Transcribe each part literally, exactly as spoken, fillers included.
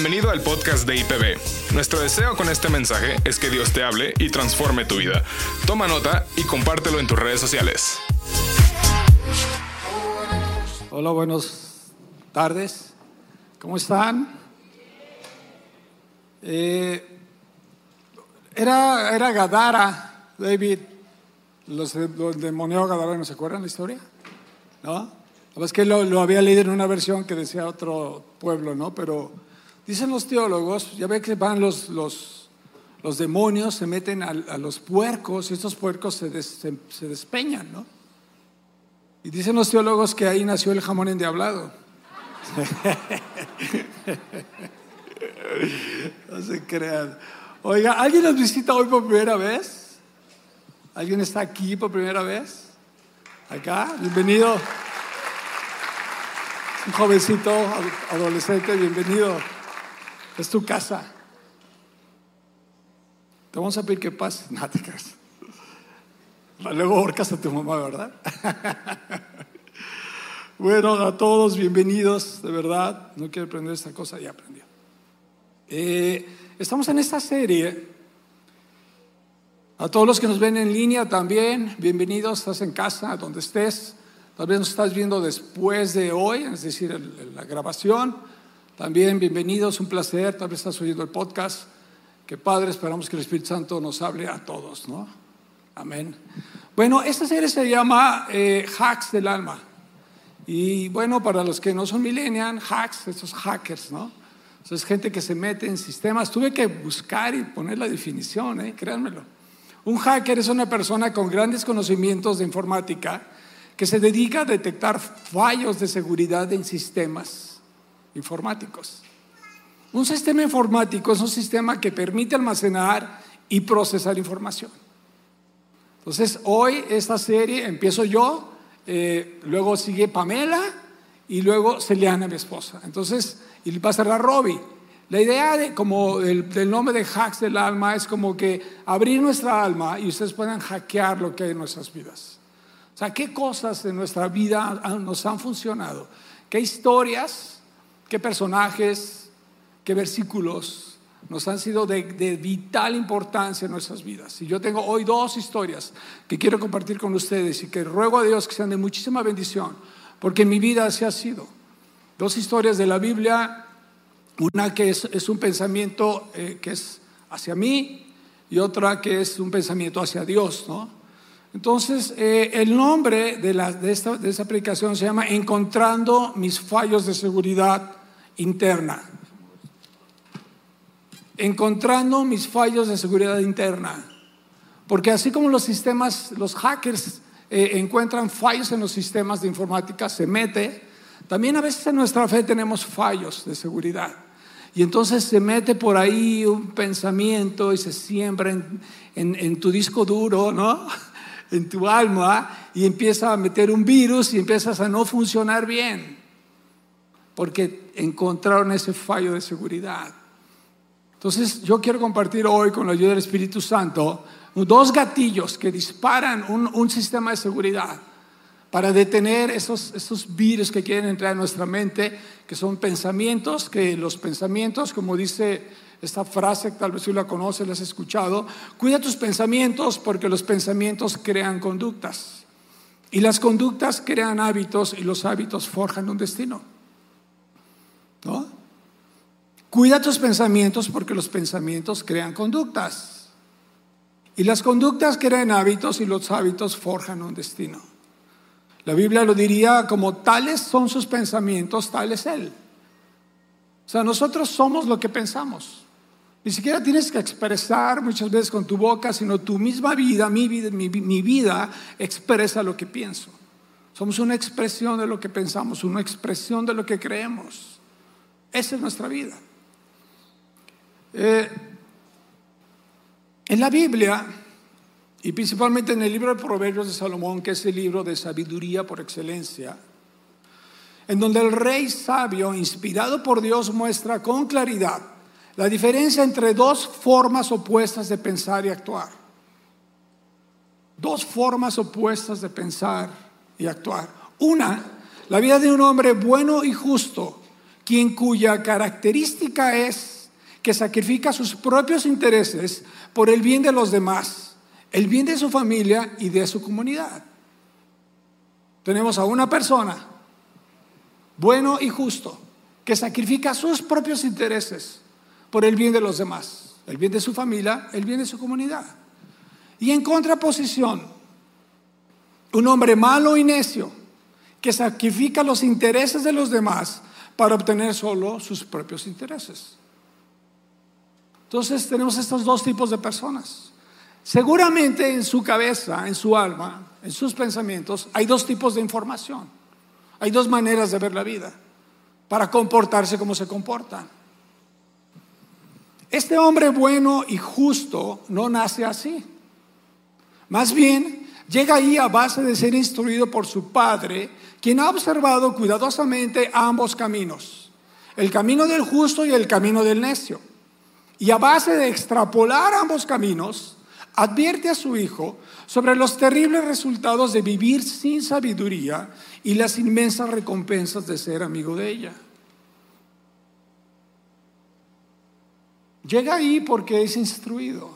Bienvenido al podcast de I P B. Nuestro deseo con este mensaje es que Dios te hable y transforme tu vida. Toma nota y compártelo en tus redes sociales. Hola, buenas tardes. ¿Cómo están? Eh, era, era Gadara, David, los, los demonios Gadara, ¿no se acuerdan la historia? ¿No? Es que lo, lo había leído en una versión que decía otro pueblo, ¿no? Pero dicen los teólogos, ya ve que van los, los, los demonios, se meten a, a los puercos y estos puercos se, des, se, se despeñan, ¿no? Y dicen los teólogos que ahí nació el jamón endiablado. No se crean. Oiga, ¿alguien nos visita hoy por primera vez? ¿Alguien está aquí por primera vez? Acá, bienvenido. Un jovencito, adolescente, bienvenido. Es tu casa. Te vamos a pedir que pases. No te creas. Luego ahorcas a tu mamá, ¿verdad? Bueno, a todos, bienvenidos, de verdad. No quiero aprender esta cosa, ya aprendió. Eh, estamos en esta serie. A todos los que nos ven en línea también, bienvenidos, estás en casa, donde estés. Tal vez nos estás viendo después de hoy, es decir, la grabación. También bienvenidos, un placer. Tal vez estás oyendo el podcast. Que Padre, esperamos que el Espíritu Santo nos hable a todos, ¿no? Amén. Bueno, esta serie se llama eh, Hacks del Alma. Y bueno, para los que no son millennials, hacks, estos hackers, ¿no? Entonces, gente que se mete en sistemas. Tuve que buscar y poner la definición, ¿eh? Créanmelo. Un hacker es una persona con grandes conocimientos de informática que se dedica a detectar fallos de seguridad en sistemas informáticos. Un sistema informático es un sistema que permite almacenar y procesar información. Entonces, hoy esta serie empiezo yo, eh, luego sigue Pamela y luego Celiana, mi esposa. Entonces, y va a cerrar Robbie. La idea de, como el, del nombre de Hacks del Alma es como que abrir nuestra alma y ustedes puedan hackear lo que hay en nuestras vidas. O sea, ¿qué cosas en nuestra vida nos han funcionado? ¿Qué historias, qué personajes, qué versículos nos han sido de, de vital importancia en nuestras vidas? Y yo tengo hoy dos historias que quiero compartir con ustedes y que ruego a Dios que sean de muchísima bendición, porque en mi vida así ha sido. Dos historias de la Biblia, una que es, es un pensamiento eh, que es hacia mí y otra que es un pensamiento hacia Dios, ¿no? Entonces, eh, el nombre de, la, de, esta, de esta predicación se llama Encontrando mis fallos de seguridad interna. Encontrando mis fallos de seguridad interna. Porque así como los sistemas, los hackers eh, encuentran fallos en los sistemas de informática, se mete, también a veces en nuestra fe tenemos fallos de seguridad. Y entonces se mete por ahí un pensamiento y se siembra en, en, en tu disco duro, ¿no? En tu alma, y empieza a meter un virus y empiezas a no funcionar bien porque encontraron ese fallo de seguridad. Entonces yo quiero compartir hoy, con la ayuda del Espíritu Santo, dos gatillos que disparan un, un sistema de seguridad para detener esos, esos virus que quieren entrar en nuestra mente, que son pensamientos, que los pensamientos, como dice esta frase, tal vez tú la conoces, la has escuchado. Cuida tus pensamientos porque los pensamientos crean conductas. Y las conductas crean hábitos y los hábitos forjan un destino. ¿No? Cuida tus pensamientos porque los pensamientos crean conductas. Y las conductas crean hábitos y los hábitos forjan un destino. La Biblia lo diría como tales son sus pensamientos, tal es él. O sea, nosotros somos lo que pensamos. Ni siquiera tienes que expresar muchas veces con tu boca, sino tu misma vida, mi vida, mi, mi vida expresa lo que pienso. Somos una expresión de lo que pensamos, una expresión de lo que creemos. Esa es nuestra vida. Eh, en la Biblia, y principalmente en el libro de Proverbios de Salomón, que es el libro de sabiduría por excelencia, en donde el rey sabio, inspirado por Dios, muestra con claridad la diferencia entre dos formas opuestas de pensar y actuar. Dos formas opuestas de pensar y actuar. Una, la vida de un hombre bueno y justo quien cuya característica es que sacrifica sus propios intereses por el bien de los demás, el bien de su familia y de su comunidad. Tenemos a una persona, bueno y justo, que sacrifica sus propios intereses por el bien de los demás, el bien de su familia, el bien de su comunidad. Y en contraposición, un hombre malo y necio que sacrifica los intereses de los demás para obtener solo sus propios intereses. Entonces tenemos estos dos tipos de personas. Seguramente en su cabeza, en su alma, en sus pensamientos, hay dos tipos de información. Hay dos maneras de ver la vida, para comportarse como se comportan. Este hombre bueno y justo no nace así. Más bien, llega ahí a base de ser instruido por su padre, quien ha observado cuidadosamente ambos caminos, el camino del justo y el camino del necio. Y a base de extrapolar ambos caminos, advierte a su hijo sobre los terribles resultados de vivir sin sabiduría y las inmensas recompensas de ser amigo de ella. Llega ahí porque es instruido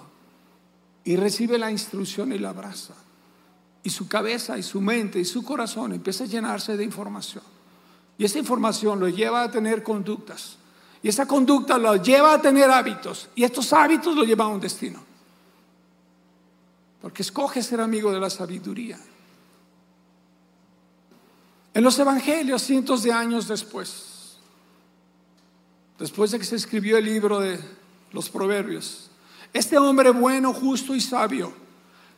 y recibe la instrucción y la abraza. Y su cabeza y su mente y su corazón empieza a llenarse de información. Y esa información lo lleva a tener conductas. Y esa conducta lo lleva a tener hábitos. Y estos hábitos lo llevan a un destino. Porque escoge ser amigo de la sabiduría. En los evangelios, cientos de años después, después de que se escribió el libro de los Proverbios, este hombre bueno, justo y sabio,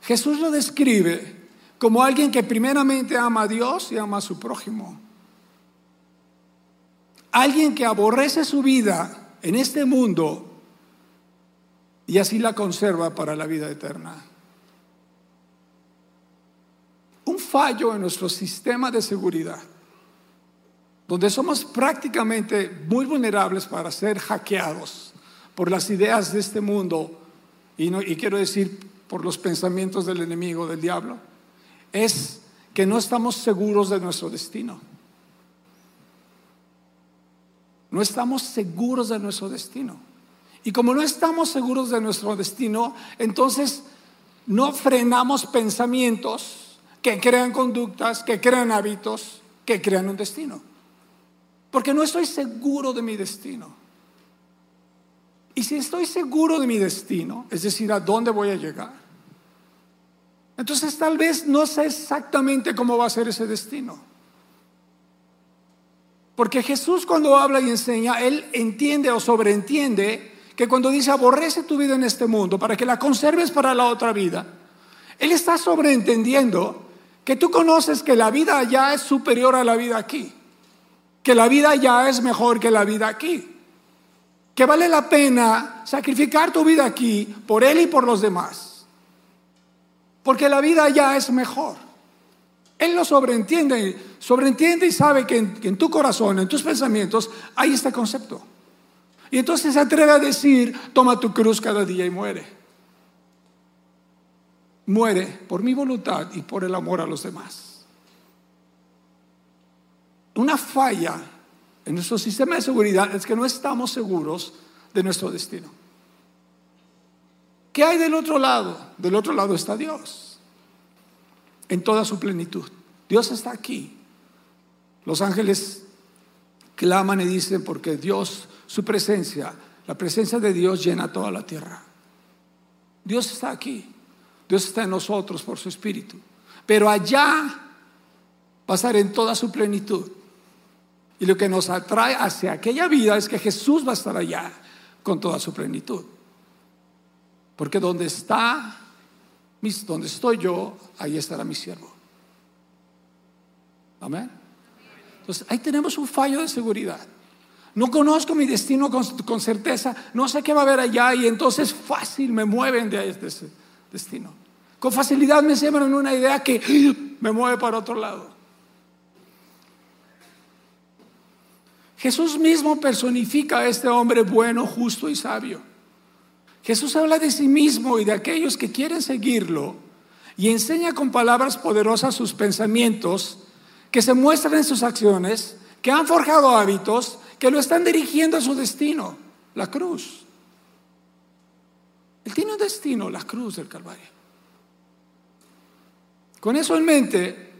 Jesús lo describe como alguien que primeramente ama a Dios y ama a su prójimo. Alguien que aborrece su vida en este mundo y así la conserva para la vida eterna. Un fallo en nuestro sistema de seguridad, donde somos prácticamente muy vulnerables para ser hackeados por las ideas de este mundo y, no, y quiero decir por los pensamientos del enemigo, del diablo, es que no estamos seguros de nuestro destino. No estamos seguros de nuestro destino. Y como no estamos seguros de nuestro destino, entonces no frenamos pensamientos que crean conductas, que crean hábitos, que crean un destino. Porque no estoy seguro de mi destino. Y si estoy seguro de mi destino, es decir, a dónde voy a llegar, entonces tal vez no sé exactamente cómo va a ser ese destino. Porque Jesús, cuando habla y enseña, Él entiende o sobreentiende que cuando dice aborrece tu vida en este mundo para que la conserves para la otra vida, Él está sobreentendiendo que tú conoces que la vida allá es superior a la vida aquí, que la vida allá es mejor que la vida aquí, que vale la pena sacrificar tu vida aquí por él y por los demás, porque la vida allá es mejor. Él lo sobreentiende, sobreentiende y sabe que en, que en tu corazón, en tus pensamientos, hay este concepto. Y entonces se atreve a decir, toma tu cruz cada día y muere. Muere por mi voluntad y por el amor a los demás. Una falla en nuestro sistema de seguridad es que no estamos seguros de nuestro destino. ¿Qué hay del otro lado? Del otro lado está Dios en toda su plenitud. Dios está aquí. Los ángeles claman y dicen porque Dios, su presencia, la presencia de Dios llena toda la tierra. Dios está aquí. Dios está en nosotros por su Espíritu. Pero allá va a estar en toda su plenitud. Y lo que nos atrae hacia aquella vida es que Jesús va a estar allá con toda su plenitud. Porque donde está, donde estoy yo, ahí estará mi siervo. Amén. Entonces ahí tenemos un fallo de seguridad. No conozco mi destino con, con certeza. No sé qué va a haber allá y entonces fácil me mueven de ahí. De ese destino. Con facilidad me sembran una idea que me mueve para otro lado. Jesús mismo personifica a este hombre bueno, justo y sabio. Jesús habla de sí mismo y de aquellos que quieren seguirlo y enseña con palabras poderosas sus pensamientos que se muestran en sus acciones, que han forjado hábitos que lo están dirigiendo a su destino, la cruz. Él tiene un destino, la cruz del Calvario. Con eso en mente,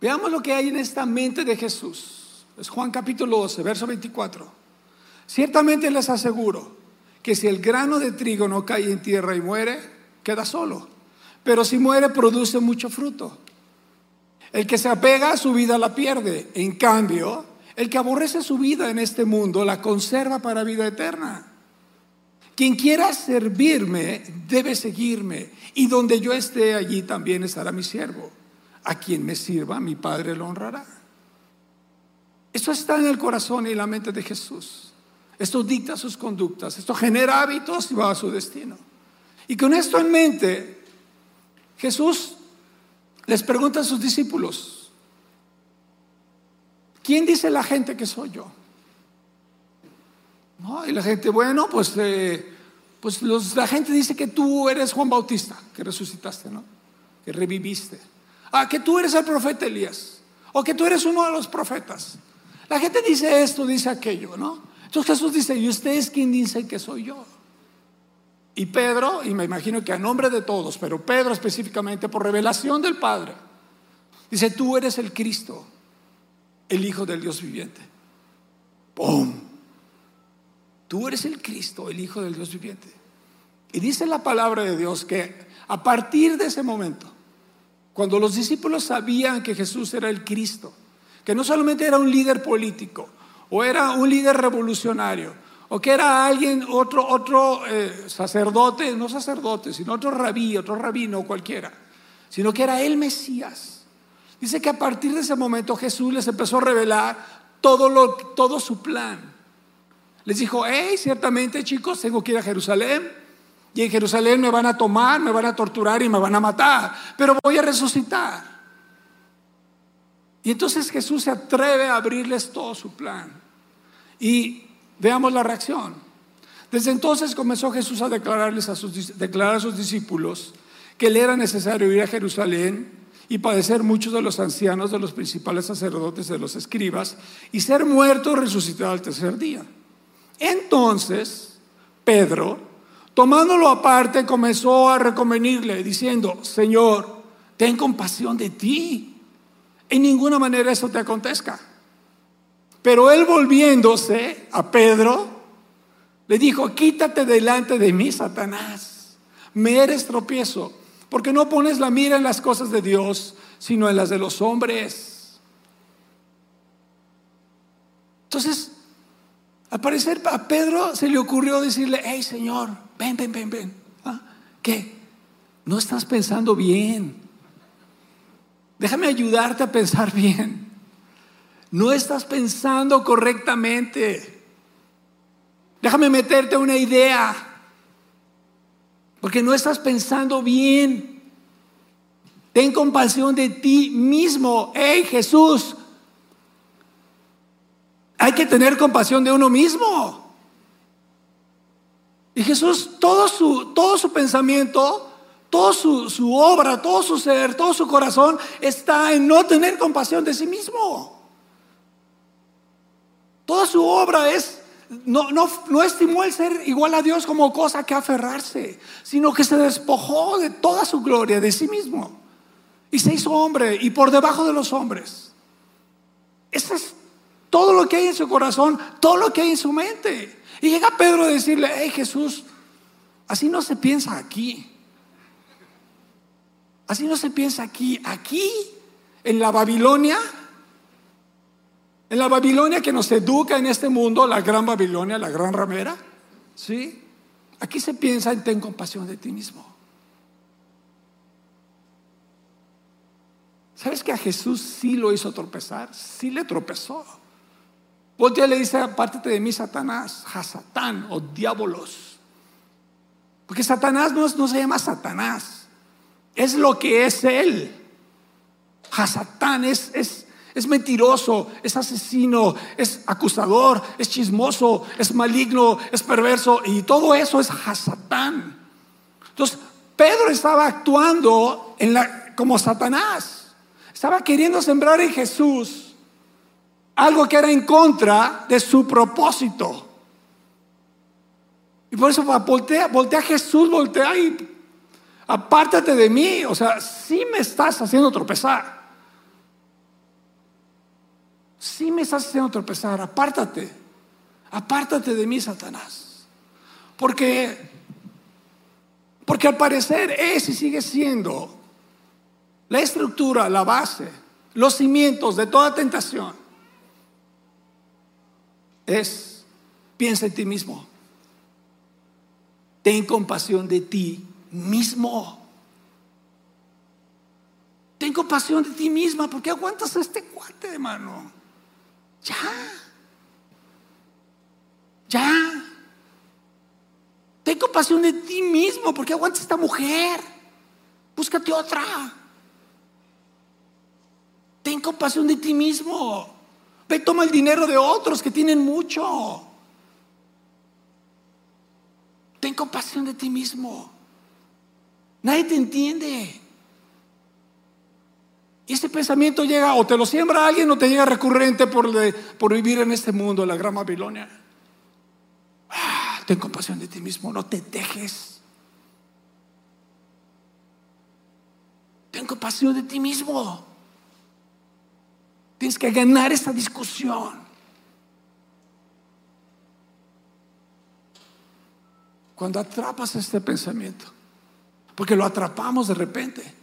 veamos lo que hay en esta mente de Jesús. Es Juan capítulo doce, verso veinticuatro. Ciertamente les aseguro que si el grano de trigo no cae en tierra y muere, queda solo. Pero si muere, produce mucho fruto. El que se apega a su vida la pierde. En cambio, el que aborrece su vida en este mundo la conserva para vida eterna. Quien quiera servirme debe seguirme, y donde yo esté, allí también estará mi siervo. A quien me sirva, mi Padre lo honrará. Esto está en el corazón y la mente de Jesús. Esto dicta sus conductas, esto genera hábitos y va a su destino. Y con esto en mente, Jesús les pregunta a sus discípulos: ¿quién dice la gente que soy yo? ¿No? Y la gente, bueno, pues, eh, pues los, la gente dice que tú eres Juan Bautista, que resucitaste, ¿no? Que reviviste. Ah, que tú eres el profeta Elías, o que tú eres uno de los profetas. La gente dice esto, dice aquello, ¿no? Entonces Jesús dice: ¿y ustedes quién dicen que soy yo? Y Pedro, y me imagino que a nombre de todos, pero Pedro específicamente por revelación del Padre, dice: tú eres el Cristo, el Hijo del Dios viviente. ¡Pum! Tú eres el Cristo, el Hijo del Dios viviente. Y dice la palabra de Dios que a partir de ese momento, cuando los discípulos sabían que Jesús era el Cristo, que no solamente era un líder político, o era un líder revolucionario, o que era alguien, otro, otro eh, sacerdote, no sacerdote, sino otro rabí, otro rabino cualquiera, sino que era el Mesías. Dice que a partir de ese momento Jesús les empezó a revelar todo, lo, todo su plan. Les dijo: hey, ciertamente, chicos, tengo que ir a Jerusalén, y en Jerusalén me van a tomar, me van a torturar y me van a matar, pero voy a resucitar. Y entonces Jesús se atreve a abrirles todo su plan. Y veamos la reacción. Desde entonces comenzó Jesús a declararles a sus, declarar a sus discípulos que le era necesario ir a Jerusalén y padecer muchos de los ancianos, de los principales sacerdotes, de los escribas, y ser muerto y resucitar al tercer día. Entonces Pedro, tomándolo aparte, comenzó a reconvenirle diciendo: Señor, ten compasión de ti, en ninguna manera eso te acontezca. Pero él, volviéndose a Pedro, le dijo: quítate delante de mí, Satanás, me eres tropiezo, porque no pones la mira en las cosas de Dios, sino en las de los hombres. Entonces, al parecer, a Pedro se le ocurrió decirle: hey, Señor, ven, ven, ven, ven. ¿Ah? ¿Qué? No estás pensando bien. Déjame ayudarte a pensar bien. No estás pensando correctamente. Déjame meterte una idea, porque no estás pensando bien. Ten compasión de ti mismo. Hey, Jesús, hay que tener compasión de uno mismo. Y Jesús, todo su, todo su pensamiento, toda su, su obra, todo su ser, todo su corazón está en no tener compasión de sí mismo. Toda su obra es no, no, no estimó el ser igual a Dios como cosa que aferrarse, sino que se despojó de toda su gloria, de sí mismo, y se hizo hombre, y por debajo de los hombres. Esa es todo lo que hay en su corazón, todo lo que hay en su mente. Y llega Pedro a decirle: hey, Jesús, así no se piensa aquí. Así no se piensa aquí. Aquí, en la Babilonia, en la Babilonia que nos educa en este mundo, la gran Babilonia, la gran ramera, ¿sí? Aquí se piensa en ten compasión de ti mismo. ¿Sabes que a Jesús sí lo hizo tropezar? Sí le tropezó. Voltea y le dice: apártate de mí, Satanás, Hasatán o diabolos. Porque Satanás no, es, no se llama Satanás, es lo que es él. Hasatán es, es, es mentiroso, es asesino, es acusador, es chismoso, es maligno, es perverso, y todo eso es Hasatán. Entonces Pedro estaba actuando en la, como Satanás. Estaba queriendo sembrar en Jesús algo que era en contra de su propósito. Y por eso voltea, voltea a Jesús, voltea y apártate de mí. O sea, sí me estás haciendo tropezar. Sí me estás haciendo tropezar, apártate. Apártate de mí, Satanás. Porque, porque al parecer es y sigue siendo la estructura, la base, los cimientos de toda tentación. Es, piensa en ti mismo. Ten compasión de ti mismo. Ten compasión de ti misma. ¿Por qué aguantas a este cuate, hermano? Ya. Ya. Ten compasión de ti mismo. ¿Por qué aguantas a esta mujer? Búscate otra. Ten compasión de ti mismo. Ve, toma el dinero de otros que tienen mucho. Ten compasión de ti mismo. Nadie te entiende. Y ese pensamiento llega, o te lo siembra alguien, o te llega recurrente por, de, por vivir en este mundo, en la gran Babilonia. Ah, ten compasión de ti mismo, no te dejes. Ten compasión de ti mismo. Tienes que ganar esta discusión. Cuando atrapas este pensamiento, porque lo atrapamos de repente,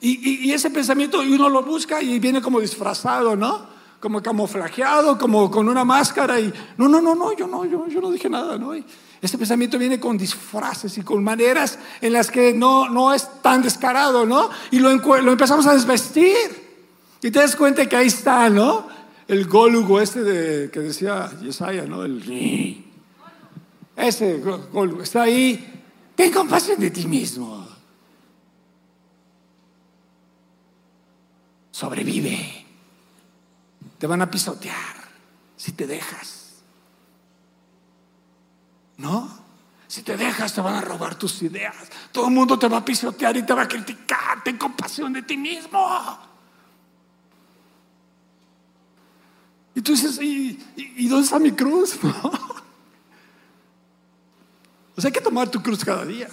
y, y, y ese pensamiento, y uno lo busca y viene como disfrazado, ¿no? Como camuflajeado, como con una máscara y no, no, no, no, yo no, yo, yo no dije nada, ¿no? Y ese pensamiento viene con disfraces y con maneras en las que no, no es tan descarado, ¿no? Y lo, lo empezamos a desvestir y te das cuenta que ahí está, ¿no? El gólugo este de, que decía Yesaya, ¿no? El... Ese gol está ahí. Ten compasión de ti mismo. Sobrevive. Te van a pisotear si te dejas. ¿No? Si te dejas te van a robar tus ideas. Todo el mundo te va a pisotear y te va a criticar. Ten compasión de ti mismo. Y tú dices, ¿y, y, y dónde está mi cruz? ¿No? O sea, hay que tomar tu cruz cada día.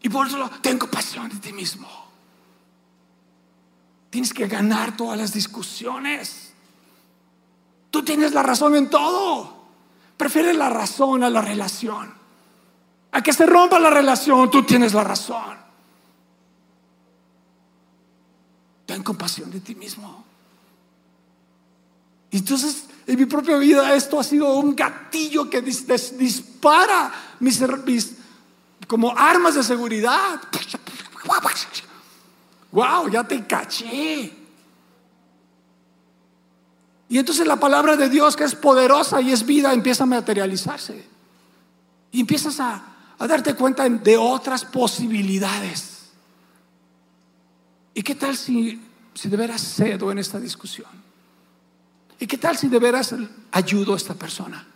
Y por eso, ten compasión de ti mismo. Tienes que ganar todas las discusiones. Tú tienes la razón en todo. Prefieres la razón a la relación. A que se rompa la relación, tú tienes la razón. Ten compasión de ti mismo. Entonces, en mi propia vida esto ha sido un gatillo que dis, dis, dispara mis, mis como armas de seguridad. Wow, ya te caché. Y entonces la palabra de Dios, que es poderosa y es vida, empieza a materializarse y empiezas a, a darte cuenta de otras posibilidades. ¿Y qué tal si, si de veras cedo en esta discusión? ¿Y qué tal si de veras ayudo a esta persona?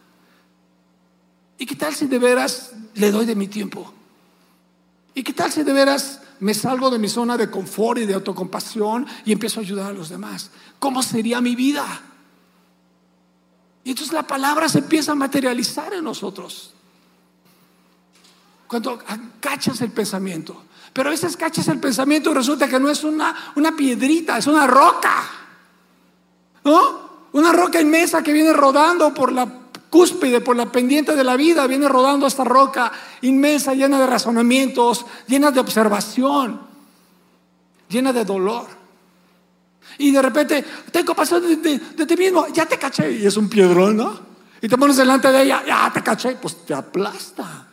¿Y qué tal si de veras le doy de mi tiempo? ¿Y qué tal si de veras me salgo de mi zona de confort y de autocompasión y empiezo a ayudar a los demás? ¿Cómo sería mi vida? Y entonces la palabra se empieza a materializar en nosotros. Cuando cachas el pensamiento. Pero a veces cachas el pensamiento y resulta que no es una, una piedrita, es una roca. ¿No? Una roca inmensa que viene rodando por la cúspide, por la pendiente de la vida. Viene rodando esta roca inmensa, llena de razonamientos, llena de observación, llena de dolor. Y de repente, ten compasión de, de, de ti mismo. Ya te caché. Y es un piedrón, ¿no? Y te pones delante de ella. Ya te caché. Pues te aplasta.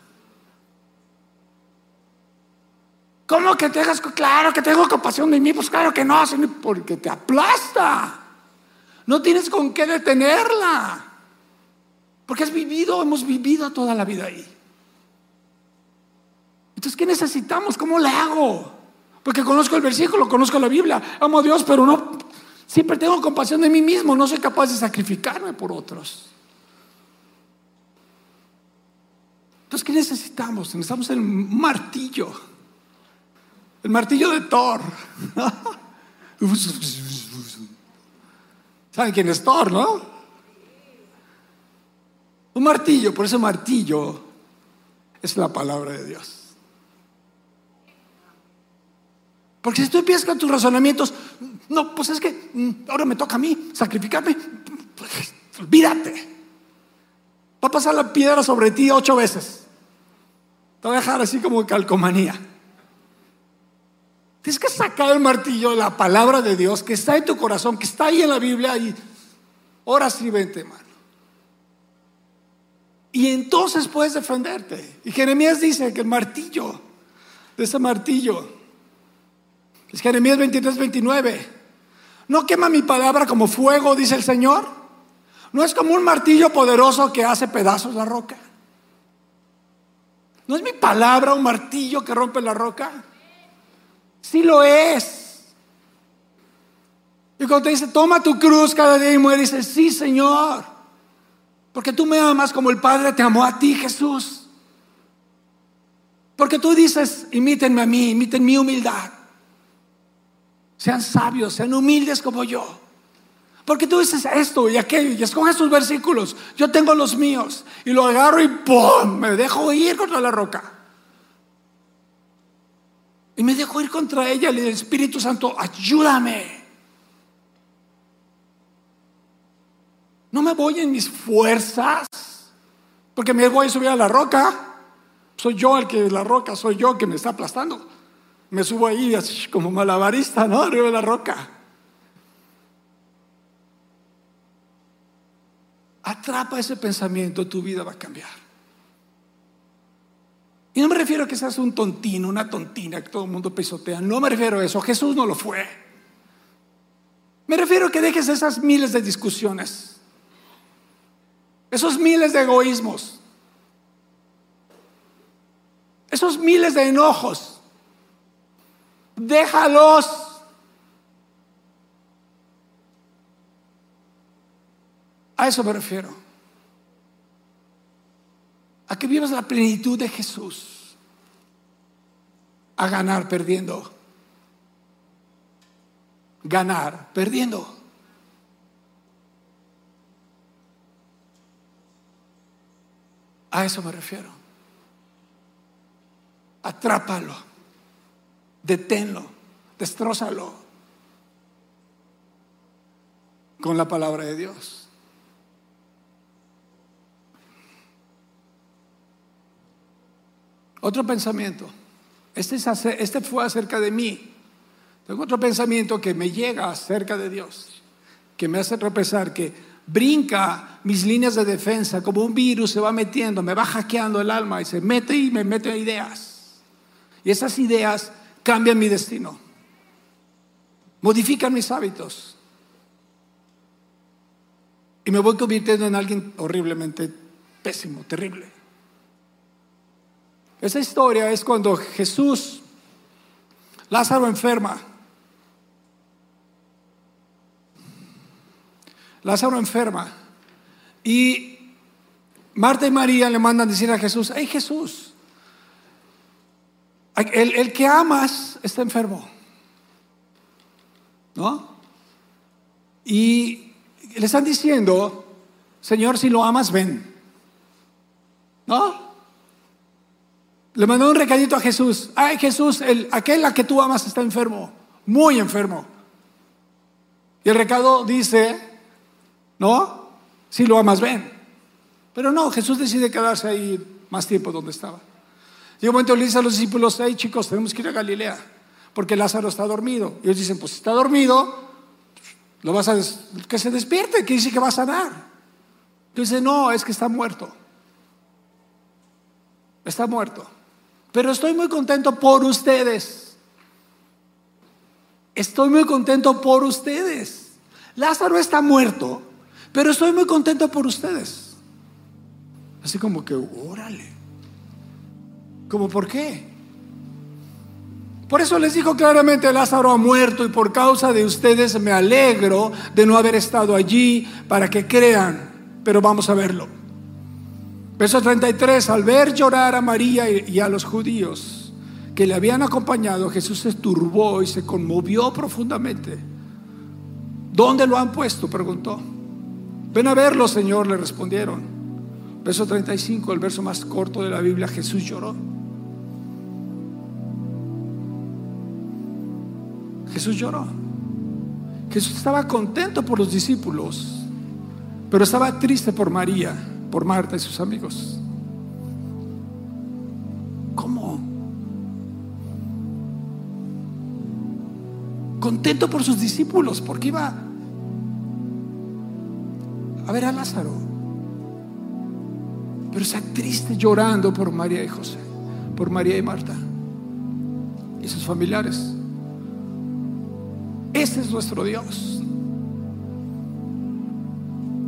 ¿Cómo que te hagas? Claro que tengo compasión de mí. Pues claro que no. Porque te aplasta. No tienes con qué detenerla. Porque has vivido, hemos vivido toda la vida ahí. Entonces, ¿qué necesitamos? ¿Cómo le hago? Porque conozco el versículo, conozco la Biblia. Amo a Dios, pero no siempre tengo compasión de mí mismo. No soy capaz de sacrificarme por otros. Entonces, ¿qué necesitamos? Necesitamos el martillo. El martillo de Thor. ¿Saben quién es Thor, no? Un martillo, por eso martillo es la palabra de Dios. Porque si tú empiezas con tus razonamientos, no, pues es que ahora me toca a mí sacrificarme, pues, olvídate. Va a pasar la piedra sobre ti ocho veces. Te va a dejar así como calcomanía. Tienes que sacar el martillo, la palabra de Dios que está en tu corazón, que está ahí en la Biblia, y ahora sí vente, hermano. Y entonces puedes defenderte. Y Jeremías dice que el martillo, de ese martillo, es Jeremías veintitrés, veintinueve. No quema mi palabra como fuego, dice el Señor. No es como un martillo poderoso que hace pedazos la roca. No es mi palabra un martillo que rompe la roca. Sí lo es. Y cuando te dice toma tu cruz cada día y muere, dice sí, Señor, porque tú me amas como el Padre te amó a ti, Jesús. Porque tú dices imítenme a mí, imiten mi humildad, sean sabios, sean humildes como yo. Porque tú dices esto y aquello y escoges tus versículos. Yo tengo los míos y lo agarro y ¡pum! Me dejo ir contra la roca. Y me dejo ir contra ella. El Espíritu Santo, ayúdame. No me voy en mis fuerzas, porque me voy a subir a la roca. Soy yo el que la roca, soy yo el que me está aplastando. Me subo ahí así como malabarista, ¿no? Arriba de la roca. Atrapa ese pensamiento, tu vida va a cambiar. Y no me refiero a que seas un tontino, una tontina que todo el mundo pisotea. No me refiero a eso. Jesús no lo fue. Me refiero a que dejes esas miles de discusiones, esos miles de egoísmos, esos miles de enojos. Déjalos. A eso me refiero. A que vivas la plenitud de Jesús. A ganar perdiendo. Ganar perdiendo. A eso me refiero. Atrápalo. Deténlo. Destrózalo. Con la palabra de Dios. Otro pensamiento, este, es, este fue acerca de mí. Tengo otro pensamiento que me llega acerca de Dios, que me hace tropezar, que brinca mis líneas de defensa, como un virus se va metiendo, me va hackeando el alma y se mete y me mete ideas. Y esas ideas cambian mi destino, modifican mis hábitos y me voy convirtiendo en alguien horriblemente pésimo, terrible. Esa historia es cuando Jesús, Lázaro enferma. Lázaro enferma. Y Marta y María le mandan decir a Jesús: ¡Hey, Jesús! El, el que amas está enfermo. ¿No? Y le están diciendo: Señor, si lo amas, ven. ¿No? Le mandó un recadito a Jesús. Ay, Jesús, el, aquel a que tú amas está enfermo, muy enfermo. Y el recado dice, no, si lo amas, ven. Pero no, Jesús decide quedarse ahí más tiempo donde estaba. Y un momento le dice a los discípulos, hey chicos, tenemos que ir a Galilea, porque Lázaro está dormido. Y ellos dicen, pues si está dormido, lo vas a des- que se despierte, que dice que va a sanar. Y dice, no, es que está muerto. Está muerto. Pero estoy muy contento por ustedes. Estoy muy contento por ustedes. Lázaro está muerto, pero estoy muy contento por ustedes. Así como que, órale. ¿Cómo por qué? Por eso les dijo claramente, Lázaro ha muerto y por causa de ustedes me alegro de no haber estado allí para que crean, pero vamos a verlo. Verso treinta y tres, al ver llorar a María y a los judíos que le habían acompañado, Jesús se turbó y se conmovió profundamente. ¿Dónde lo han puesto?, preguntó. Ven a verlo, Señor, le respondieron. Verso treinta y cinco, el verso más corto de la Biblia. Jesús lloró. Jesús lloró. Jesús estaba contento por los discípulos, pero estaba triste por María, por Marta y sus amigos. ¿Cómo? Contento por sus discípulos, porque iba a ver a Lázaro, pero está triste llorando por María y José, por María y Marta y sus familiares. Ese es nuestro Dios,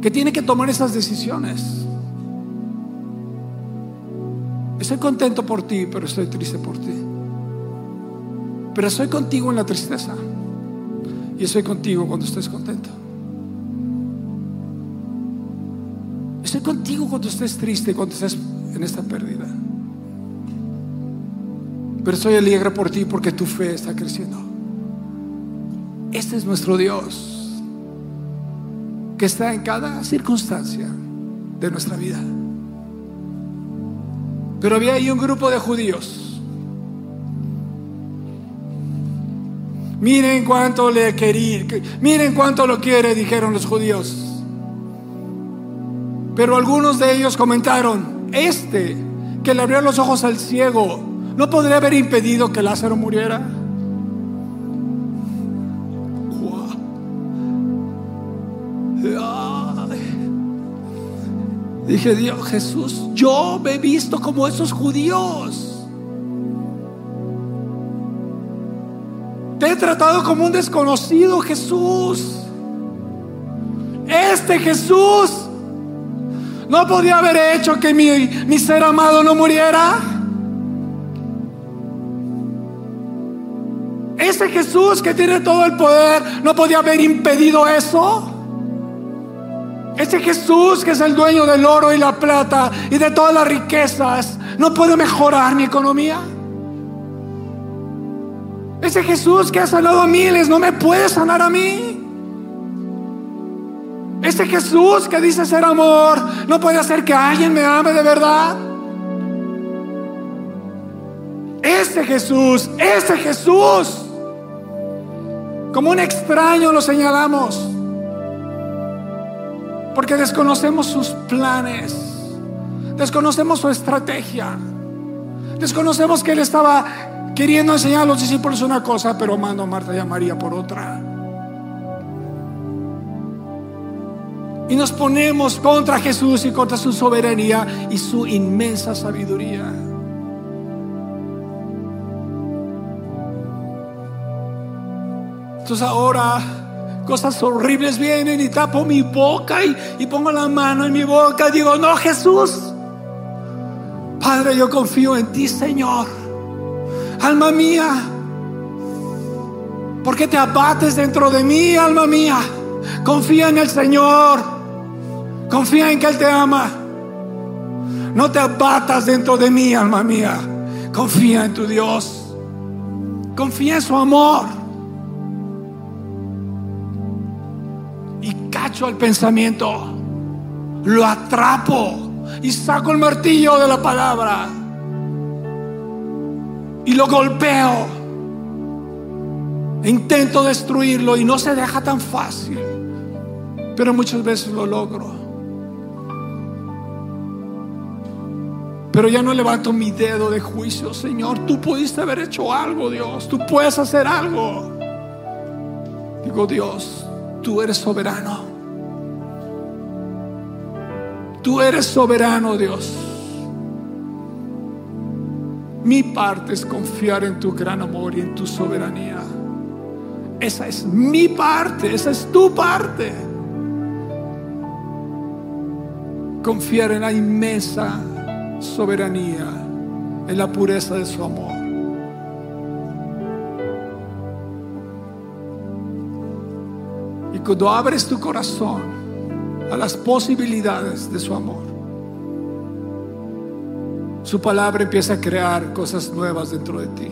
que tiene que tomar esas decisiones. Estoy contento por ti, pero estoy triste por ti. Pero estoy contigo en la tristeza y estoy contigo cuando estés contento. Estoy contigo cuando estés triste, cuando estés en esta pérdida. Pero estoy alegre por ti porque tu fe está creciendo. Este es nuestro Dios, que está en cada circunstancia de nuestra vida. Pero había ahí un grupo de judíos. Miren cuánto le quería, miren cuánto lo quiere, dijeron los judíos. Pero algunos de ellos comentaron: este que le abrió los ojos al ciego, ¿no podría haber impedido que Lázaro muriera? Dije: Dios, Jesús, yo me he visto como esos judíos. Te he tratado como un desconocido, Jesús. Este Jesús no podía haber hecho que mi, mi ser amado no muriera. Este Jesús que tiene todo el poder no podía haber impedido eso. Ese Jesús que es el dueño del oro y la plata y de todas las riquezas, ¿no puede mejorar mi economía? Ese Jesús que ha sanado a miles, ¿no me puede sanar a mí? Ese Jesús que dice ser amor, ¿no puede hacer que alguien me ame de verdad? Ese Jesús, ese Jesús, como un extraño lo señalamos, porque desconocemos sus planes, desconocemos su estrategia, desconocemos que él estaba queriendo enseñar a los discípulos una cosa, pero amando a Marta y a María por otra. Y nos ponemos contra Jesús y contra su soberanía y su inmensa sabiduría. Entonces ahora cosas horribles vienen y tapo mi boca y, y pongo la mano en mi boca y digo: no, Jesús, Padre, yo confío en ti, Señor. Alma mía, ¿por qué te abates dentro de mí, alma mía? Confía en el Señor, confía en que Él te ama. No te abatas dentro de mí, alma mía. Confía en tu Dios, confía en su amor. Al pensamiento lo atrapo y saco el martillo de la palabra y lo golpeo e intento destruirlo, y no se deja tan fácil, pero muchas veces lo logro. Pero ya no levanto mi dedo de juicio. Señor, tú pudiste haber hecho algo, Dios, tú puedes hacer algo. Digo: Dios, tú eres soberano. Tú eres soberano, Dios. Mi parte es confiar en tu gran amor y en tu soberanía. Esa es mi parte, esa es tu parte. Confiar en la inmensa soberanía, en la pureza de su amor. Y cuando abres tu corazón a las posibilidades de su amor, su palabra empieza a crear cosas nuevas dentro de ti,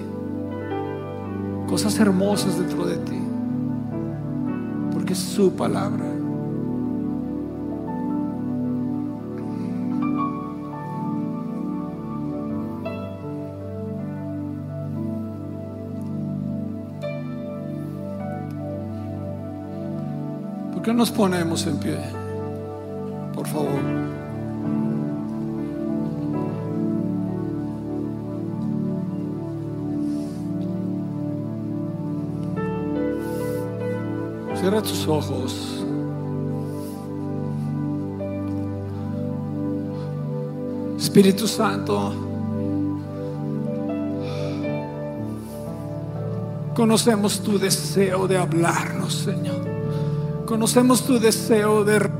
cosas hermosas dentro de ti, porque porque es su palabra. ¿Por qué nos ponemos en pie? Por favor. Cierra tus ojos. Espíritu Santo, conocemos tu deseo de hablarnos, Señor. Conocemos tu deseo de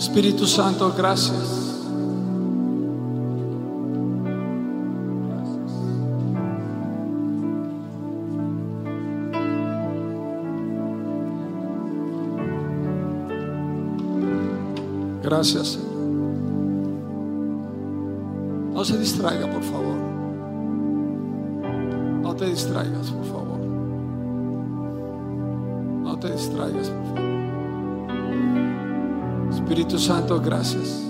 Espíritu Santo, gracias. Gracias, Señor. No se distraiga, por favor. No te distraigas, por favor. No te distraigas, por favor. Espíritu Santo, gracias.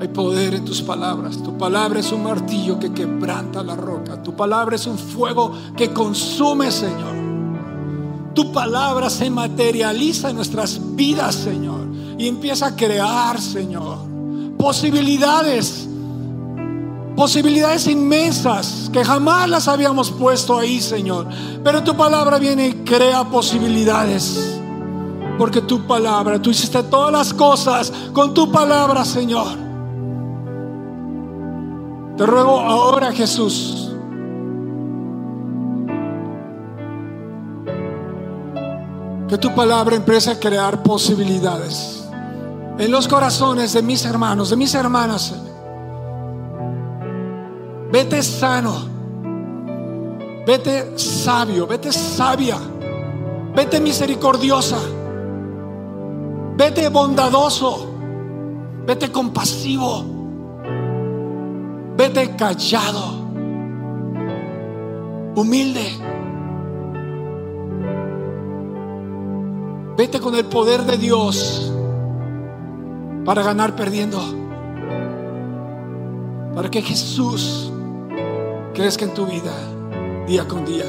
Hay poder en tus palabras. Tu palabra es un martillo que quebranta la roca. Tu palabra es un fuego que consume, Señor. Tu palabra se materializa en nuestras vidas, Señor, y empieza a crear, Señor, posibilidades, posibilidades inmensas que jamás las habíamos puesto ahí, Señor. Pero tu palabra viene y crea posibilidades. Porque tu palabra, tú hiciste todas las cosas con tu palabra, Señor. Te ruego ahora, Jesús, que tu palabra empiece a crear posibilidades en los corazones de mis hermanos, de mis hermanas, Señor. Vete sano, vete sabio, vete sabia, vete misericordiosa. Vete bondadoso, vete compasivo, vete callado, humilde. Vete con el poder de Dios para ganar perdiendo, para que Jesús crezca en tu vida día con día.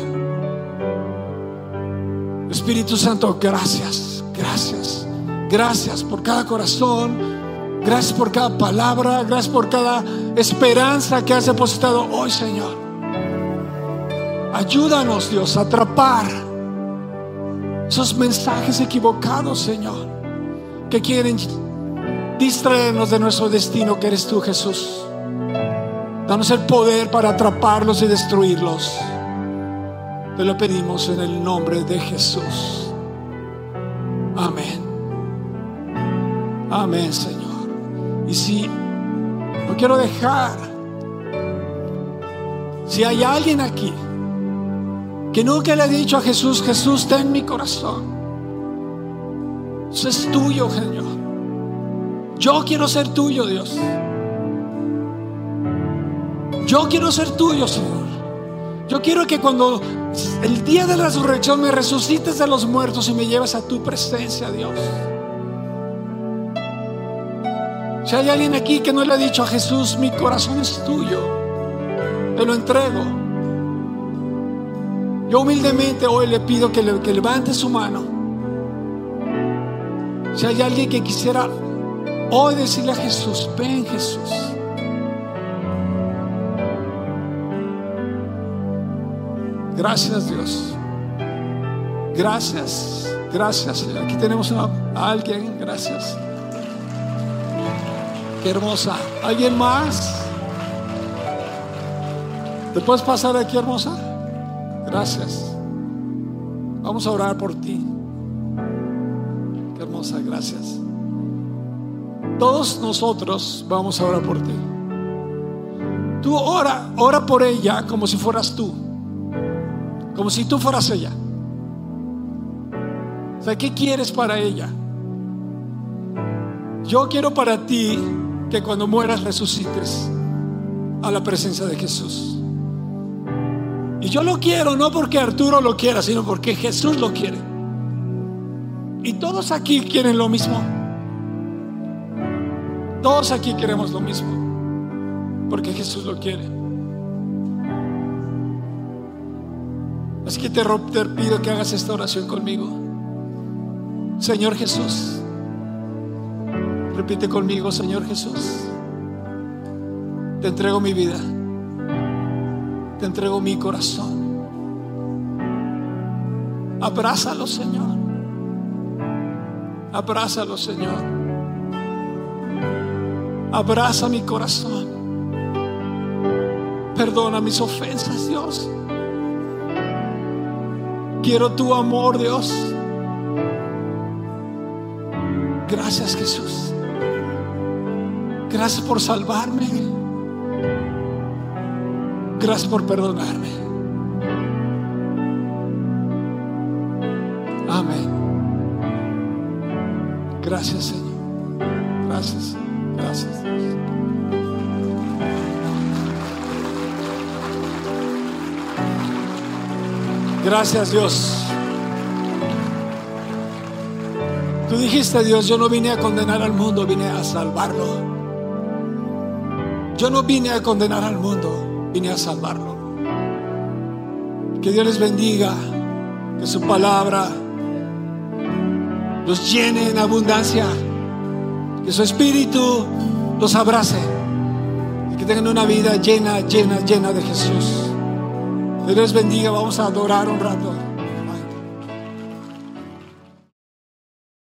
Espíritu Santo, gracias, gracias. Gracias por cada corazón, gracias por cada palabra, gracias por cada esperanza que has depositado hoy, Señor. Ayúdanos, Dios, a atrapar esos mensajes equivocados, Señor, que quieren distraernos de nuestro destino, que eres tú, Jesús. Danos el poder para atraparlos y destruirlos. Te lo pedimos en el nombre de Jesús. Amén. Amén, Señor. Y si no quiero dejar, si hay alguien aquí que nunca le ha dicho a Jesús, Jesús, ten mi corazón, eso es tuyo, Señor. Yo quiero ser tuyo, Dios. Yo quiero ser tuyo, Señor. Yo quiero que cuando el día de la resurrección me resucites de los muertos y me lleves a tu presencia, Dios. Si hay alguien aquí que no le ha dicho a Jesús, mi corazón es tuyo, te lo entrego, yo humildemente hoy le pido que, le, que levante su mano. Si hay alguien que quisiera hoy decirle a Jesús, ven, Jesús, gracias, Dios. Gracias, gracias, Señor. Aquí tenemos a alguien, gracias. Qué hermosa. ¿Alguien más? ¿Te puedes pasar aquí, hermosa? Gracias. Vamos a orar por ti. Qué hermosa, gracias. Todos nosotros vamos a orar por ti. Tú ora, ora por ella como si fueras tú. como si tú fueras ella. O sea, ¿qué quieres para ella? Yo quiero para ti que cuando mueras resucites a la presencia de Jesús. Y yo lo quiero no porque Arturo lo quiera, sino porque Jesús lo quiere. Y todos aquí quieren lo mismo. Todos aquí queremos lo mismo, porque Jesús lo quiere. Así que te, te pido que hagas esta oración conmigo. Señor Jesús, repite conmigo: Señor Jesús, te entrego mi vida, te entrego mi corazón. Abrázalo, Señor. Abrázalo, Señor. Abraza mi corazón. Perdona mis ofensas, Dios. Quiero tu amor, Dios. Gracias, Jesús. Gracias por salvarme. Gracias por perdonarme. Amén. Gracias, Señor. Gracias. Gracias, Dios. Gracias, Dios. Tú dijiste, Dios, yo no vine a condenar al mundo, vine a salvarlo. Yo no vine a condenar al mundo, vine a salvarlo. Que Dios les bendiga, que su palabra los llene en abundancia, que su espíritu los abrace y que tengan una vida llena, llena, llena de Jesús. Dios les bendiga. Vamos a adorar un rato.